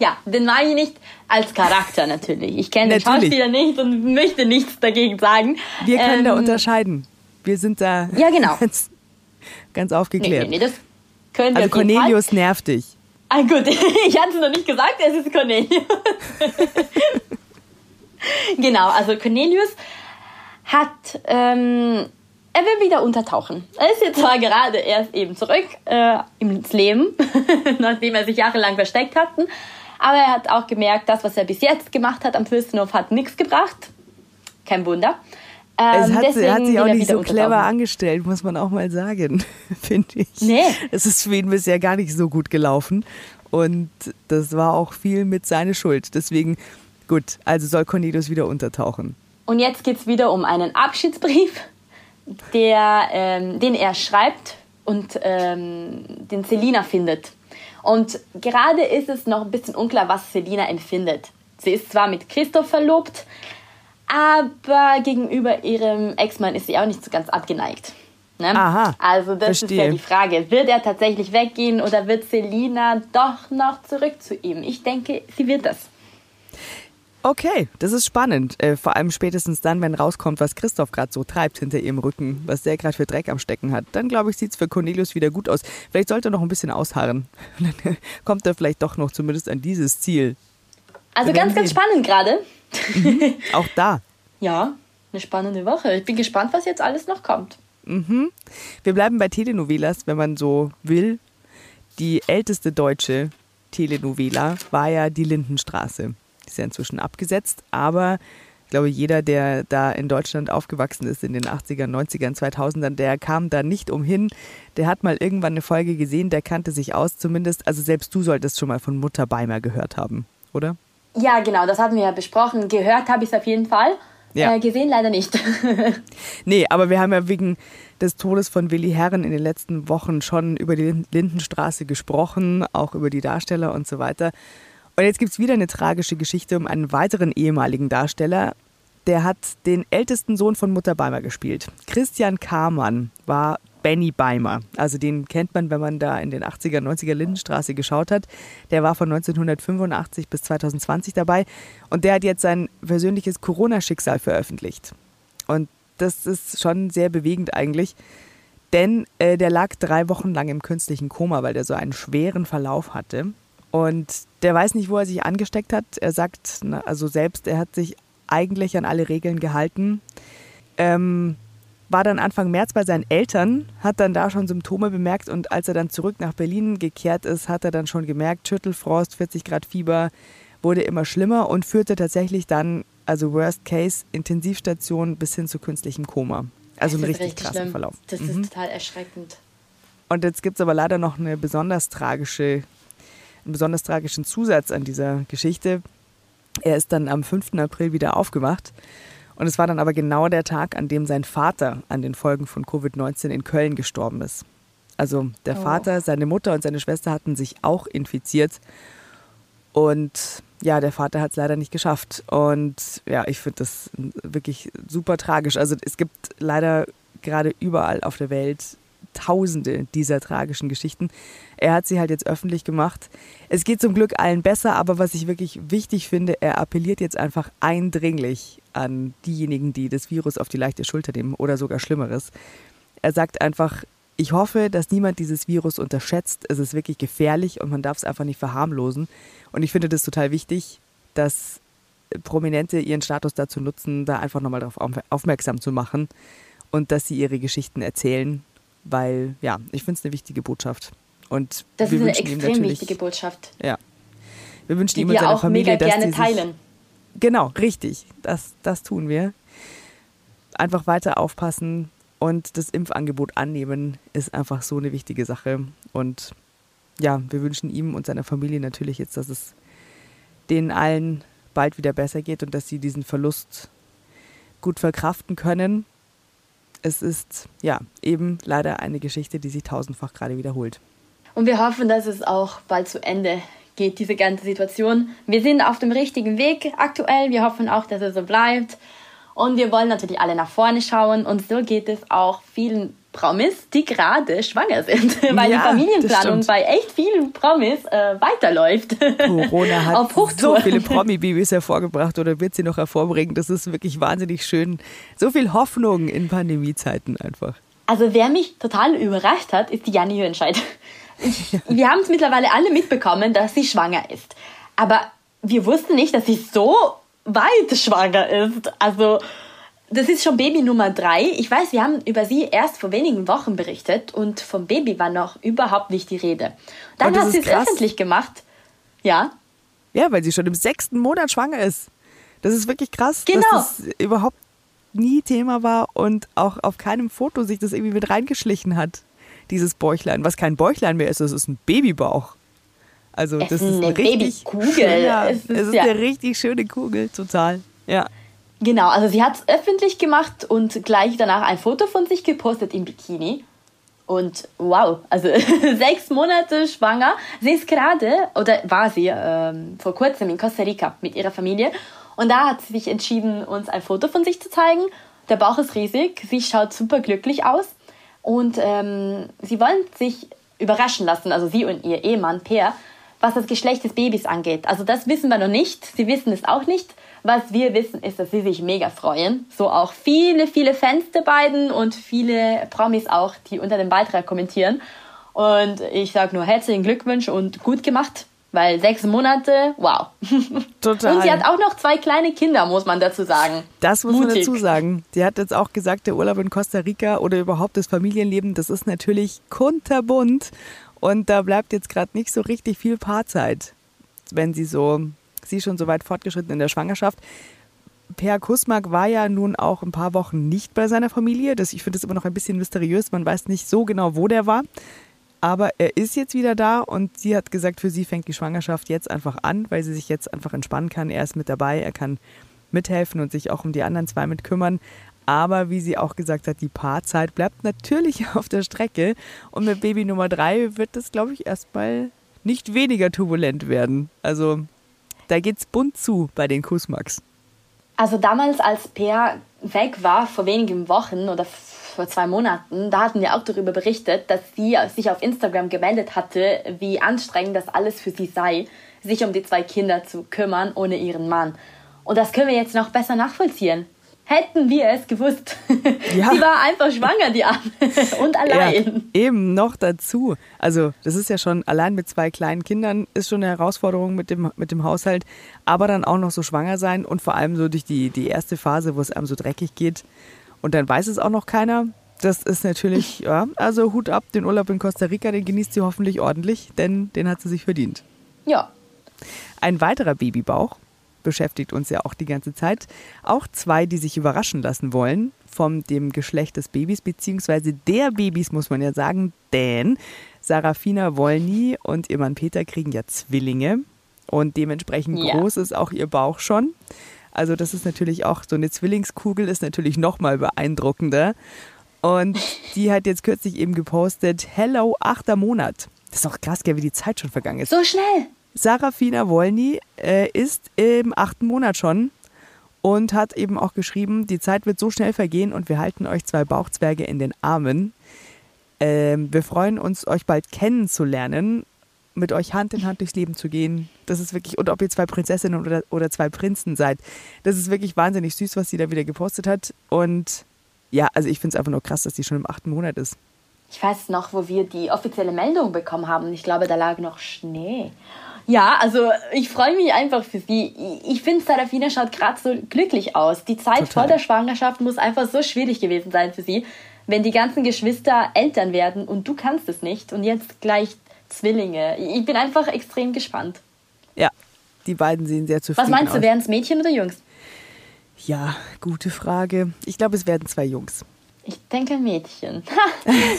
Ja, den mag ich nicht als Charakter natürlich. Ich kenne den Schauspieler nicht und möchte nichts dagegen sagen. Wir können da unterscheiden. Wir sind da ganz aufgeklärt. Nee, das können wir. Also Cornelius nervt dich. Ah gut, ich hatte es noch nicht gesagt, es ist Cornelius. Genau, also Cornelius hat, er will wieder untertauchen. Er ist jetzt zwar gerade erst eben zurück ins Leben, nachdem er sich jahrelang versteckt hat, aber er hat auch gemerkt, das, was er bis jetzt gemacht hat am Fürstenhof, hat nichts gebracht. Kein Wunder. Er hat sich auch nicht so clever angestellt, muss man auch mal sagen, finde ich. Nee. Es ist für ihn bisher gar nicht so gut gelaufen und das war auch viel mit seiner Schuld. Deswegen... Gut, also soll Cornelius wieder untertauchen. Und jetzt geht es wieder um einen Abschiedsbrief, den er schreibt und den Selina findet. Und gerade ist es noch ein bisschen unklar, was Selina empfindet. Sie ist zwar mit Christoph verlobt, aber gegenüber ihrem Ex-Mann ist sie auch nicht so ganz abgeneigt. Ne? Aha, also das verstehe. Ist ja die Frage, wird er tatsächlich weggehen oder wird Selina doch noch zurück zu ihm? Ich denke, sie wird das. Okay, das ist spannend. Vor allem spätestens dann, wenn rauskommt, was Christoph gerade so treibt hinter ihrem Rücken, was der gerade für Dreck am Stecken hat. Dann, glaube ich, sieht es für Cornelius wieder gut aus. Vielleicht sollte er noch ein bisschen ausharren. Dann kommt er vielleicht doch noch zumindest an dieses Ziel. Also ganz, ganz spannend gerade. Mhm, auch da. Ja, eine spannende Woche. Ich bin gespannt, was jetzt alles noch kommt. Mhm. Wir bleiben bei Telenovelas, wenn man so will. Die älteste deutsche Telenovela war ja die Lindenstraße. Ist ja inzwischen abgesetzt, aber ich glaube, jeder, der da in Deutschland aufgewachsen ist in den 80ern, 90ern, 2000ern, der kam da nicht umhin. Der hat mal irgendwann eine Folge gesehen, der kannte sich aus zumindest. Also selbst du solltest schon mal von Mutter Beimer gehört haben, oder? Ja, genau, das hatten wir ja besprochen. Gehört habe ich es auf jeden Fall. Ja. Gesehen leider nicht. Nee, aber wir haben ja wegen des Todes von Willi Herren in den letzten Wochen schon über die Lindenstraße gesprochen, auch über die Darsteller und so weiter. Und jetzt gibt es wieder eine tragische Geschichte um einen weiteren ehemaligen Darsteller. Der hat den ältesten Sohn von Mutter Beimer gespielt. Christian Kamann war Benny Beimer. Also den kennt man, wenn man da in den 80er, 90er Lindenstraße geschaut hat. Der war von 1985 bis 2020 dabei. Und der hat jetzt sein persönliches Corona-Schicksal veröffentlicht. Und das ist schon sehr bewegend eigentlich. Denn der lag 3 Wochen lang im künstlichen Koma, weil der so einen schweren Verlauf hatte. Und der weiß nicht, wo er sich angesteckt hat. Er sagt, er hat sich eigentlich an alle Regeln gehalten. War dann Anfang März bei seinen Eltern, hat dann da schon Symptome bemerkt und als er dann zurück nach Berlin gekehrt ist, hat er dann schon gemerkt, Schüttelfrost, 40 Grad Fieber, wurde immer schlimmer und führte tatsächlich dann, also Worst Case, Intensivstation bis hin zu künstlichem Koma. Also ein richtig krassen Verlauf. Das ist total erschreckend. Und jetzt gibt es aber leider noch eine einen besonders tragischen Zusatz an dieser Geschichte. Er ist dann am 5. April wieder aufgewacht. Und es war dann aber genau der Tag, an dem sein Vater an den Folgen von Covid-19 in Köln gestorben ist. Also der Vater, seine Mutter und seine Schwester hatten sich auch infiziert. Und ja, der Vater hat es leider nicht geschafft. Und ja, ich finde das wirklich super tragisch. Also es gibt leider gerade überall auf der Welt Tausende dieser tragischen Geschichten. Er hat sie halt jetzt öffentlich gemacht. Es geht zum Glück allen besser, aber was ich wirklich wichtig finde, er appelliert jetzt einfach eindringlich an diejenigen, die das Virus auf die leichte Schulter nehmen oder sogar Schlimmeres. Er sagt einfach, ich hoffe, dass niemand dieses Virus unterschätzt. Es ist wirklich gefährlich und man darf es einfach nicht verharmlosen. Und ich finde das total wichtig, dass Prominente ihren Status dazu nutzen, da einfach nochmal darauf aufmerksam zu machen und dass sie ihre Geschichten erzählen. Weil, ja, ich finde es eine wichtige Botschaft. Und das ist eine extrem wichtige Botschaft. Ja. Wir wünschen ihm und seiner Familie, dass die wir auch mega gerne teilen. Genau, richtig. Das tun wir. Einfach weiter aufpassen und das Impfangebot annehmen ist einfach so eine wichtige Sache. Und ja, wir wünschen ihm und seiner Familie natürlich jetzt, dass es denen allen bald wieder besser geht und dass sie diesen Verlust gut verkraften können. Es ist, ja, eben leider eine Geschichte, die sich tausendfach gerade wiederholt. Und wir hoffen, dass es auch bald zu Ende geht, diese ganze Situation. Wir sind auf dem richtigen Weg aktuell. Wir hoffen auch, dass es so bleibt. Und wir wollen natürlich alle nach vorne schauen. Und so geht es auch vielen Promis, die gerade schwanger sind. Weil die Familienplanung bei echt vielen Promis weiterläuft. Corona hat so viele Promi-Babys hervorgebracht oder wird sie noch hervorbringen. Das ist wirklich wahnsinnig schön. So viel Hoffnung in Pandemiezeiten einfach. Also wer mich total überrascht hat, ist die Janni Höhenscheid. Wir haben es mittlerweile alle mitbekommen, dass sie schwanger ist. Aber wir wussten nicht, dass sie so weit schwanger ist. Also das ist schon Baby Nummer 3. Ich weiß, wir haben über sie erst vor wenigen Wochen berichtet und vom Baby war noch überhaupt nicht die Rede. Dann hat sie es öffentlich gemacht. Ja. Ja, weil sie schon im 6. Monat schwanger ist. Das ist wirklich krass, dass das überhaupt nie Thema war und auch auf keinem Foto sich das irgendwie mit reingeschlichen hat, dieses Bäuchlein. Was kein Bäuchlein mehr ist, das ist ein Babybauch. Also das ist eine Babykugel. Es ist ja eine richtig schöne Kugel, total. Ja. Genau, also sie hat es öffentlich gemacht und gleich danach ein Foto von sich gepostet im Bikini. Und wow, also 6 Monate schwanger. Sie ist gerade, oder war sie vor kurzem in Costa Rica mit ihrer Familie. Und da hat sie sich entschieden, uns ein Foto von sich zu zeigen. Der Bauch ist riesig, sie schaut super glücklich aus. Und sie wollen sich überraschen lassen, also sie und ihr Ehemann Peter, was das Geschlecht des Babys angeht. Also das wissen wir noch nicht, sie wissen es auch nicht. Was wir wissen, ist, dass sie sich mega freuen. So auch viele, viele Fans der beiden und viele Promis auch, die unter dem Beitrag kommentieren. Und ich sage nur herzlichen Glückwunsch und gut gemacht, weil 6 Monate, wow. Total. Und sie hat auch noch 2 kleine Kinder, muss man dazu sagen. Das muss man dazu sagen. Sie hat jetzt auch gesagt, der Urlaub in Costa Rica oder überhaupt das Familienleben, das ist natürlich kunterbunt. Und da bleibt jetzt gerade nicht so richtig viel Paarzeit, wenn sie schon so weit fortgeschritten in der Schwangerschaft. Per Kusmark war ja nun auch ein paar Wochen nicht bei seiner Familie. Ich finde das immer noch ein bisschen mysteriös. Man weiß nicht so genau, wo der war. Aber er ist jetzt wieder da und sie hat gesagt, für sie fängt die Schwangerschaft jetzt einfach an, weil sie sich jetzt einfach entspannen kann. Er ist mit dabei, er kann mithelfen und sich auch um die anderen 2 mit kümmern. Aber wie sie auch gesagt hat, die Paarzeit bleibt natürlich auf der Strecke. Und mit Baby Nummer 3 wird das, glaube ich, erstmal nicht weniger turbulent werden. Also Da geht's bunt zu bei den Kusmaks. Also damals, als Peer weg war, vor wenigen Wochen oder vor 2 Monaten, da hatten wir auch darüber berichtet, dass sie sich auf Instagram gemeldet hatte, wie anstrengend das alles für sie sei, sich um die 2 Kinder zu kümmern ohne ihren Mann. Und das können wir jetzt noch besser nachvollziehen. Hätten wir es gewusst. Ja. Sie war einfach schwanger, die Arme. Und allein. Ja, eben noch dazu. Also das ist ja schon, allein mit 2 kleinen Kindern ist schon eine Herausforderung mit dem Haushalt. Aber dann auch noch so schwanger sein und vor allem so durch die erste Phase, wo es einem so dreckig geht. Und dann weiß es auch noch keiner. Das ist natürlich, ja, also Hut ab, den Urlaub in Costa Rica, den genießt sie hoffentlich ordentlich, denn den hat sie sich verdient. Ja. Ein weiterer Babybauch beschäftigt uns ja auch die ganze Zeit. Auch 2, die sich überraschen lassen wollen von dem Geschlecht des Babys, beziehungsweise der Babys, muss man ja sagen, denn Sarafina Wollny und ihr Mann Peter kriegen ja Zwillinge und dementsprechend groß ist auch ihr Bauch schon. Also das ist natürlich auch, so eine Zwillingskugel ist natürlich noch mal beeindruckender. Und die hat jetzt kürzlich eben gepostet, hello, 8. Monat. Das ist doch krass, gell, wie die Zeit schon vergangen ist. So schnell! Sarafina Wollny ist im 8. Monat schon und hat eben auch geschrieben, die Zeit wird so schnell vergehen und wir halten euch 2 Bauchzwerge in den Armen. Wir freuen uns, euch bald kennenzulernen, mit euch Hand in Hand durchs Leben zu gehen. Das ist wirklich, und ob ihr 2 Prinzessinnen oder 2 Prinzen seid, das ist wirklich wahnsinnig süß, was sie da wieder gepostet hat. Und ja, also ich finde es einfach nur krass, dass die schon im 8. Monat ist. Ich weiß noch, wo wir die offizielle Meldung bekommen haben. Ich glaube, da lag noch Schnee. Ja, also ich freue mich einfach für sie. Ich finde, Sarafina schaut gerade so glücklich aus. Die Zeit Total. Vor der Schwangerschaft muss einfach so schwierig gewesen sein für sie, wenn die ganzen Geschwister Eltern werden und du kannst es nicht und jetzt gleich Zwillinge. Ich bin einfach extrem gespannt. Ja, die beiden sehen sehr zufrieden aus. Was meinst du, wären es Mädchen oder Jungs? Ja, gute Frage. Ich glaube, es werden 2 Jungs. Ich denke Mädchen.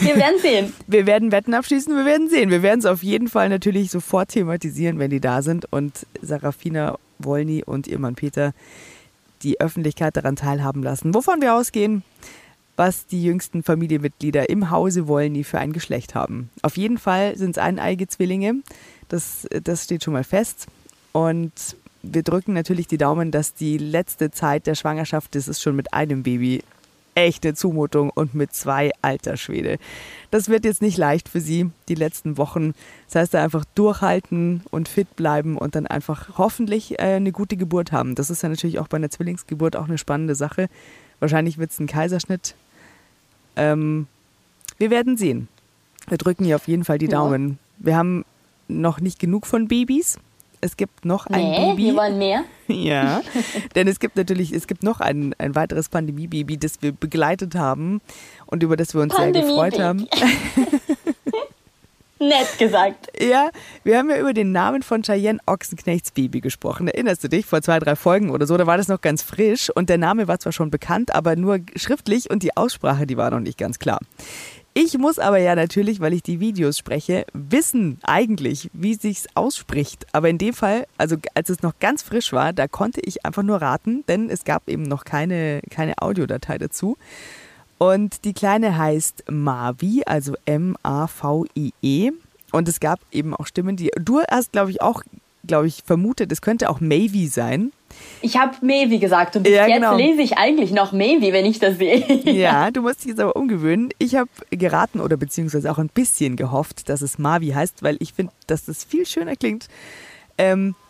Wir werden sehen. Wir werden Wetten abschließen, wir werden sehen. Wir werden es auf jeden Fall natürlich sofort thematisieren, wenn die da sind. Und Sarafina Wollny und ihr Mann Peter die Öffentlichkeit daran teilhaben lassen. Wovon wir ausgehen, was die jüngsten Familienmitglieder im Hause Wollny für ein Geschlecht haben. Auf jeden Fall sind es eineige Zwillinge. Das steht schon mal fest. Und wir drücken natürlich die Daumen, dass die letzte Zeit der Schwangerschaft, das ist schon mit einem Baby, echte Zumutung und mit 2, alter Schwede. Das wird jetzt nicht leicht für sie, die letzten Wochen. Das heißt, einfach durchhalten und fit bleiben und dann einfach hoffentlich eine gute Geburt haben. Das ist ja natürlich auch bei einer Zwillingsgeburt auch eine spannende Sache. Wahrscheinlich wird es ein Kaiserschnitt. Wir werden sehen. Wir drücken hier auf jeden Fall die Daumen. Wir haben noch nicht genug von Babys. Es gibt noch ein Baby. Wir wollen mehr. Ja, denn es gibt noch ein weiteres Pandemie-Baby, das wir begleitet haben und über das wir uns sehr gefreut haben. Nett gesagt. Ja, wir haben ja über den Namen von Cheyenne Ochsenknechts Baby gesprochen. Erinnerst du dich? Vor 2, 3 Folgen oder so, da war das noch ganz frisch und der Name war zwar schon bekannt, aber nur schriftlich und die Aussprache, die war noch nicht ganz klar. Ich muss aber ja natürlich, weil ich die Videos spreche, wissen eigentlich, wie sich's ausspricht. Aber in dem Fall, also als es noch ganz frisch war, da konnte ich einfach nur raten, denn es gab eben noch keine Audiodatei dazu. Und die Kleine heißt Mavi, also M-A-V-I-E. Und es gab eben auch Stimmen, die du hast, glaube ich, vermutet, es könnte auch Mavi sein. Ich habe Mavi gesagt und bis jetzt lese ich eigentlich noch Mavi, wenn ich das sehe. Ja, du musst dich jetzt aber umgewöhnen. Ich habe geraten oder beziehungsweise auch ein bisschen gehofft, dass es Mavi heißt, weil ich finde, dass das viel schöner klingt.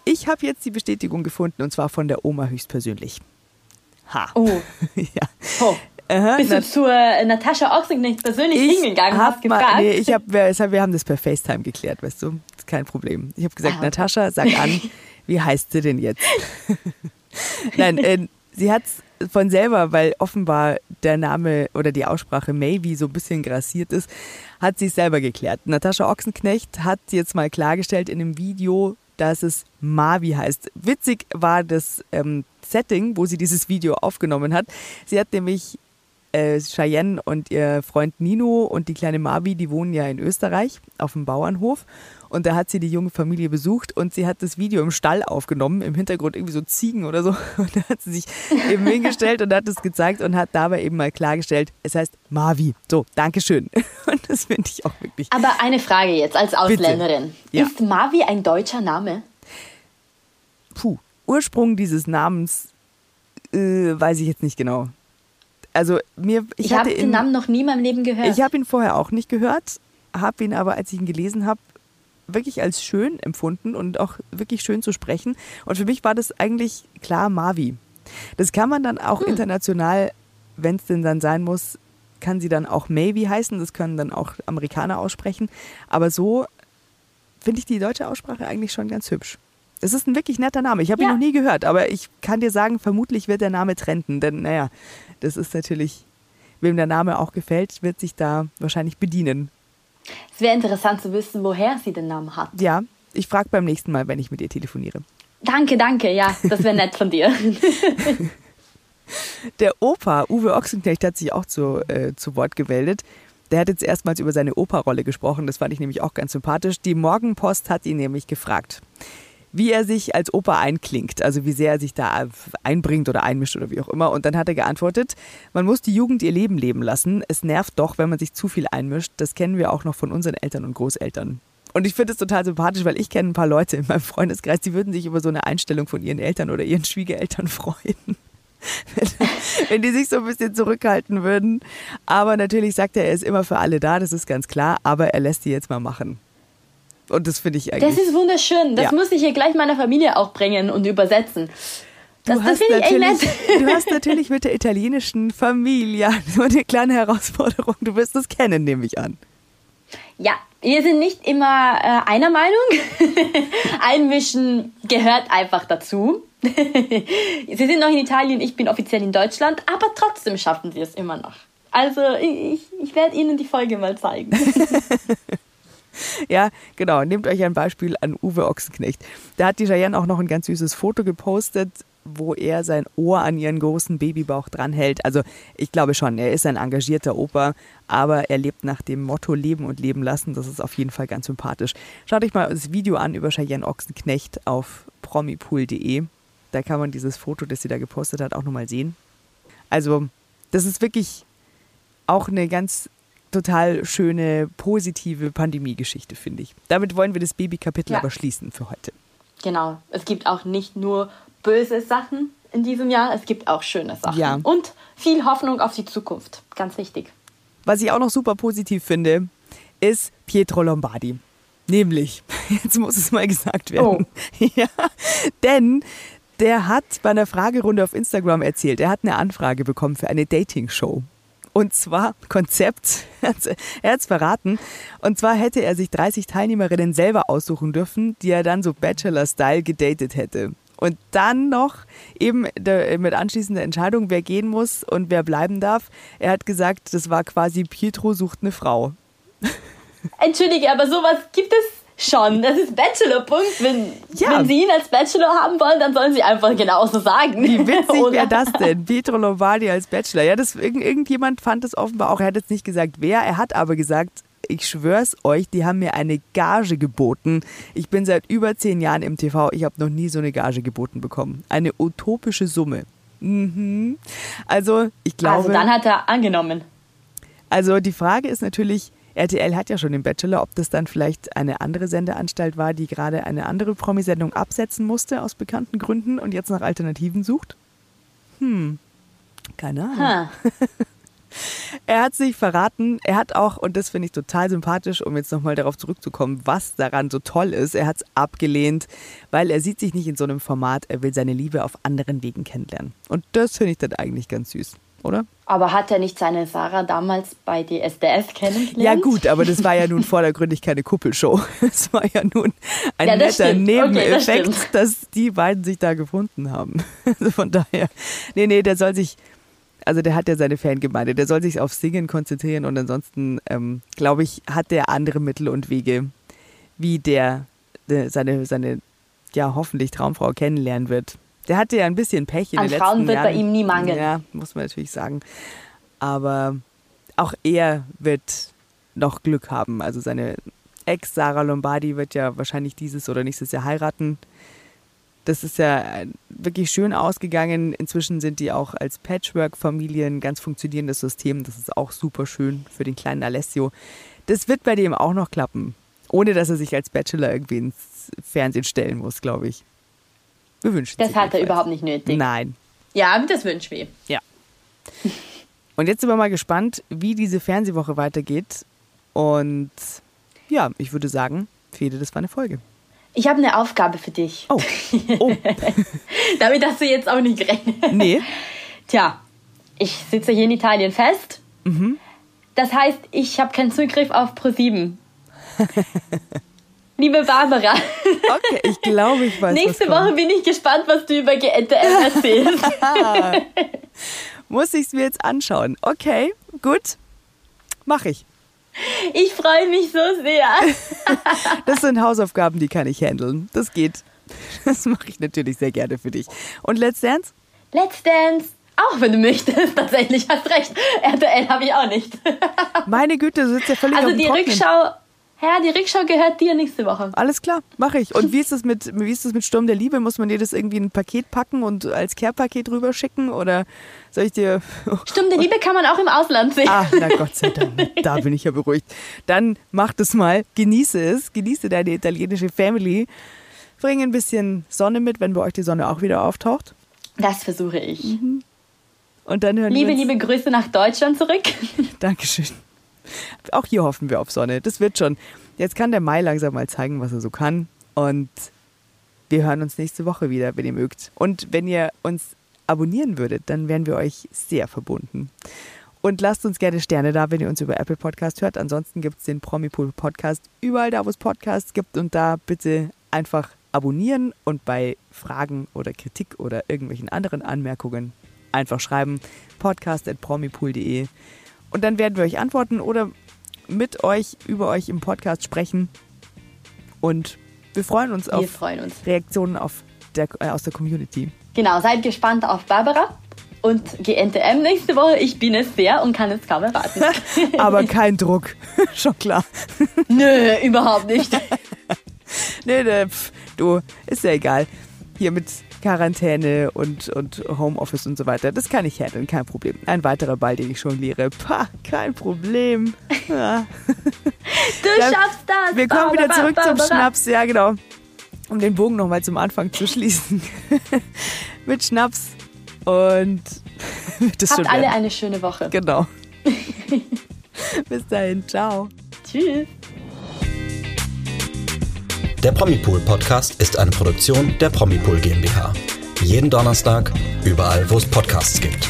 Ich habe jetzt die Bestätigung gefunden und zwar von der Oma höchstpersönlich. Ha. Oh. Ja. Oh. Aha, bist du zur Natascha Ochsenknecht persönlich hingegangen, hast gefragt? Nee, wir haben das per FaceTime geklärt, weißt du. Das ist kein Problem. Ich habe gesagt, Natascha, sag an, wie heißt sie denn jetzt? Nein, sie hat es von selber, weil offenbar der Name oder die Aussprache Maybe so ein bisschen grassiert ist, hat sie es selber geklärt. Natascha Ochsenknecht hat jetzt mal klargestellt in dem Video, dass es Mavi heißt. Witzig war das Setting, wo sie dieses Video aufgenommen hat. Sie hat nämlich Cheyenne und ihr Freund Nino und die kleine Mavi, die wohnen ja in Österreich auf dem Bauernhof und da hat sie die junge Familie besucht und sie hat das Video im Stall aufgenommen, im Hintergrund irgendwie so Ziegen oder so und da hat sie sich eben hingestellt und hat es gezeigt und hat dabei eben mal klargestellt, es heißt Mavi. So, Dankeschön. Und das finde ich auch wirklich... Aber eine Frage jetzt als Ausländerin. Ja. Ist Mavi ein deutscher Name? Puh. Ursprung dieses Namens weiß ich jetzt nicht genau. Also ich habe den Namen noch nie in meinem Leben gehört. Ich habe ihn vorher auch nicht gehört, habe ihn aber, als ich ihn gelesen habe, wirklich als schön empfunden und auch wirklich schön zu sprechen. Und für mich war das eigentlich klar Mavi. Das kann man dann auch international, wenn es denn dann sein muss, kann sie dann auch Maybe heißen. Das können dann auch Amerikaner aussprechen. Aber so finde ich die deutsche Aussprache eigentlich schon ganz hübsch. Es ist ein wirklich netter Name. Ich habe ihn noch nie gehört, aber ich kann dir sagen, vermutlich wird der Name trenden. Denn naja, das ist natürlich, wem der Name auch gefällt, wird sich da wahrscheinlich bedienen. Es wäre interessant zu wissen, woher sie den Namen hat. Ja, ich frage beim nächsten Mal, wenn ich mit ihr telefoniere. Danke, ja, das wäre nett von dir. Der Opa Uwe Ochsenknecht hat sich auch zu Wort gemeldet. Der hat jetzt erstmals über seine Opa-Rolle gesprochen, das fand ich nämlich auch ganz sympathisch. Die Morgenpost hat ihn nämlich gefragt, wie er sich als Opa einklingt, also wie sehr er sich da einbringt oder einmischt oder wie auch immer. Und dann hat er geantwortet, man muss die Jugend ihr Leben leben lassen. Es nervt doch, wenn man sich zu viel einmischt. Das kennen wir auch noch von unseren Eltern und Großeltern. Und ich finde es total sympathisch, weil ich kenne ein paar Leute in meinem Freundeskreis, die würden sich über so eine Einstellung von ihren Eltern oder ihren Schwiegereltern freuen, wenn die sich so ein bisschen zurückhalten würden. Aber natürlich sagt er ist immer für alle da, das ist ganz klar, aber er lässt die jetzt mal machen. Und das finde ich eigentlich... Das ist wunderschön, das muss ich hier gleich meiner Familie auch bringen und übersetzen. Das finde ich echt nett. Du hast natürlich mit der italienischen Familie so eine kleine Herausforderung, du wirst das kennen, nehme ich an. Ja, wir sind nicht immer einer Meinung. Einmischen gehört einfach dazu. Sie sind noch in Italien, ich bin offiziell in Deutschland, aber trotzdem schaffen sie es immer noch. Also ich werde Ihnen die Folge mal zeigen. Ja, genau. Nehmt euch ein Beispiel an Uwe Ochsenknecht. Da hat die Cheyenne auch noch ein ganz süßes Foto gepostet, wo er sein Ohr an ihren großen Babybauch dranhält. Also ich glaube schon, er ist ein engagierter Opa, aber er lebt nach dem Motto Leben und Leben lassen. Das ist auf jeden Fall ganz sympathisch. Schaut euch mal das Video an über Cheyenne Ochsenknecht auf promipool.de. Da kann man dieses Foto, das sie da gepostet hat, auch nochmal sehen. Also das ist wirklich auch eine ganz total schöne, positive Pandemie-Geschichte, finde ich. Damit wollen wir das Baby-Kapitel aber schließen für heute. Genau. Es gibt auch nicht nur böse Sachen in diesem Jahr, es gibt auch schöne Sachen. Ja. Und viel Hoffnung auf die Zukunft. Ganz wichtig. Was ich auch noch super positiv finde, ist Pietro Lombardi. Nämlich, jetzt muss es mal gesagt werden. Oh. Ja, denn der hat bei einer Fragerunde auf Instagram erzählt, er hat eine Anfrage bekommen für eine Dating-Show. Und zwar Konzept, er hat es verraten, und zwar hätte er sich 30 Teilnehmerinnen selber aussuchen dürfen, die er dann so Bachelor-Style gedatet hätte. Und dann noch eben mit anschließender Entscheidung, wer gehen muss und wer bleiben darf. Er hat gesagt, das war quasi Pietro sucht eine Frau. Entschuldige, aber sowas gibt es schon. Das ist Bachelor-Punkt. Wenn Sie ihn als Bachelor haben wollen, dann sollen Sie einfach genauso sagen. Wie witzig wäre das denn? Pietro Lombardi als Bachelor. Ja, irgendjemand fand das offenbar auch. Er hat jetzt nicht gesagt, wer. Er hat aber gesagt... Ich schwör's euch, die haben mir eine Gage geboten. Ich bin seit über 10 Jahren im TV. Ich habe noch nie so eine Gage geboten bekommen. Eine utopische Summe. Mhm. Also, ich glaube... Also, dann hat er angenommen. Also, die Frage ist natürlich, RTL hat ja schon den Bachelor, ob das dann vielleicht eine andere Sendeanstalt war, die gerade eine andere Promisendung absetzen musste, aus bekannten Gründen, und jetzt nach Alternativen sucht? Keine Ahnung. Er hat sich verraten, er hat auch, und das finde ich total sympathisch, um jetzt nochmal darauf zurückzukommen, was daran so toll ist, er hat es abgelehnt, weil er sieht sich nicht in so einem Format, er will seine Liebe auf anderen Wegen kennenlernen. Und das finde ich dann eigentlich ganz süß, oder? Aber hat er nicht seine Sarah damals bei DSDS kennengelernt? Ja gut, aber das war ja nun vordergründig keine Kuppelshow. Es war ja nun ein netter Nebeneffekt, dass die beiden sich da gefunden haben. Also von daher, nee, der soll sich... Also der hat ja seine Fangemeinde, der soll sich auf Singen konzentrieren und ansonsten, glaube ich, hat der andere Mittel und Wege, wie der seine hoffentlich Traumfrau kennenlernen wird. Der hatte ja ein bisschen Pech in den letzten Jahren. An Frauen wird bei ihm nie mangeln. Ja, muss man natürlich sagen. Aber auch er wird noch Glück haben. Also seine Ex-Sarah Lombardi wird ja wahrscheinlich dieses oder nächstes Jahr heiraten. Das ist ja wirklich schön ausgegangen. Inzwischen sind die auch als Patchwork-Familie ein ganz funktionierendes System. Das ist auch super schön für den kleinen Alessio. Das wird bei dem auch noch klappen, ohne dass er sich als Bachelor irgendwie ins Fernsehen stellen muss, glaube ich. Wir wünschen das hat er überhaupt nicht nötig. Nein. Ja, das wünschen wir. Ja. Und jetzt sind wir mal gespannt, wie diese Fernsehwoche weitergeht. Und ja, ich würde sagen, Fede, das war eine Folge. Ich habe eine Aufgabe für dich. Oh. Damit hast du jetzt auch nicht gerechnet. Nee. Tja, ich sitze hier in Italien fest. Mhm. Das heißt, ich habe keinen Zugriff auf ProSieben. Liebe Barbara. Okay, ich glaube, ich weiß, nächste Woche kommt. Bin ich gespannt, was du über GNTM erzählst. Muss ich es mir jetzt anschauen. Okay, gut. Mach ich. Ich freue mich so sehr. Das sind Hausaufgaben, die kann ich handeln. Das geht. Das mache ich natürlich sehr gerne für dich. Und Let's Dance? Let's Dance. Auch wenn du möchtest. Tatsächlich, hast recht. RTL habe ich auch nicht. Meine Güte, du sitzt ja völlig auf dem Trocknen. Die Rückschau gehört dir nächste Woche. Alles klar, mache ich. Und wie ist das mit Sturm der Liebe? Muss man dir das irgendwie in ein Paket packen und als Care-Paket rüberschicken? Oder soll ich dir... Sturm der Liebe kann man auch im Ausland sehen. Ach, na Gott sei Dank, da bin ich ja beruhigt. Dann mach das mal, genieße es, genieße deine italienische Family. Bring ein bisschen Sonne mit, wenn bei euch die Sonne auch wieder auftaucht. Das versuche ich. Mhm. Und dann hören wir uns. Liebe Grüße nach Deutschland zurück. Dankeschön. Auch hier hoffen wir auf Sonne. Das wird schon. Jetzt kann der Mai langsam mal zeigen, was er so kann. Und wir hören uns nächste Woche wieder, wenn ihr mögt. Und wenn ihr uns abonnieren würdet, dann wären wir euch sehr verbunden. Und lasst uns gerne Sterne da, wenn ihr uns über Apple Podcast hört. Ansonsten gibt es den Promipool Podcast überall da, wo es Podcasts gibt. Und da bitte einfach abonnieren und bei Fragen oder Kritik oder irgendwelchen anderen Anmerkungen einfach schreiben. podcast@promipool.de. Und dann werden wir euch antworten oder mit euch, über euch im Podcast sprechen. Und wir freuen uns auf Reaktionen aus der Community. Genau, seid gespannt auf Barbara und GNTM nächste Woche. Ich bin es sehr und kann es kaum erwarten. Aber kein Druck, schon klar. Nö, überhaupt nicht. Du, ist ja egal. Hier mit Quarantäne und Homeoffice und so weiter. Das kann ich handeln, kein Problem. Ein weiterer Ball, den ich jongliere. Kein Problem. Ja. Du schaffst das. Wir kommen wieder zurück zum Schnaps. Ja, genau. Um den Bogen nochmal zum Anfang zu schließen. Mit Schnaps. Und das habt alle eine schöne Woche. Genau. Bis dahin. Ciao. Tschüss. Der Promipool Podcast ist eine Produktion der Promipool GmbH. Jeden Donnerstag, überall wo es Podcasts gibt.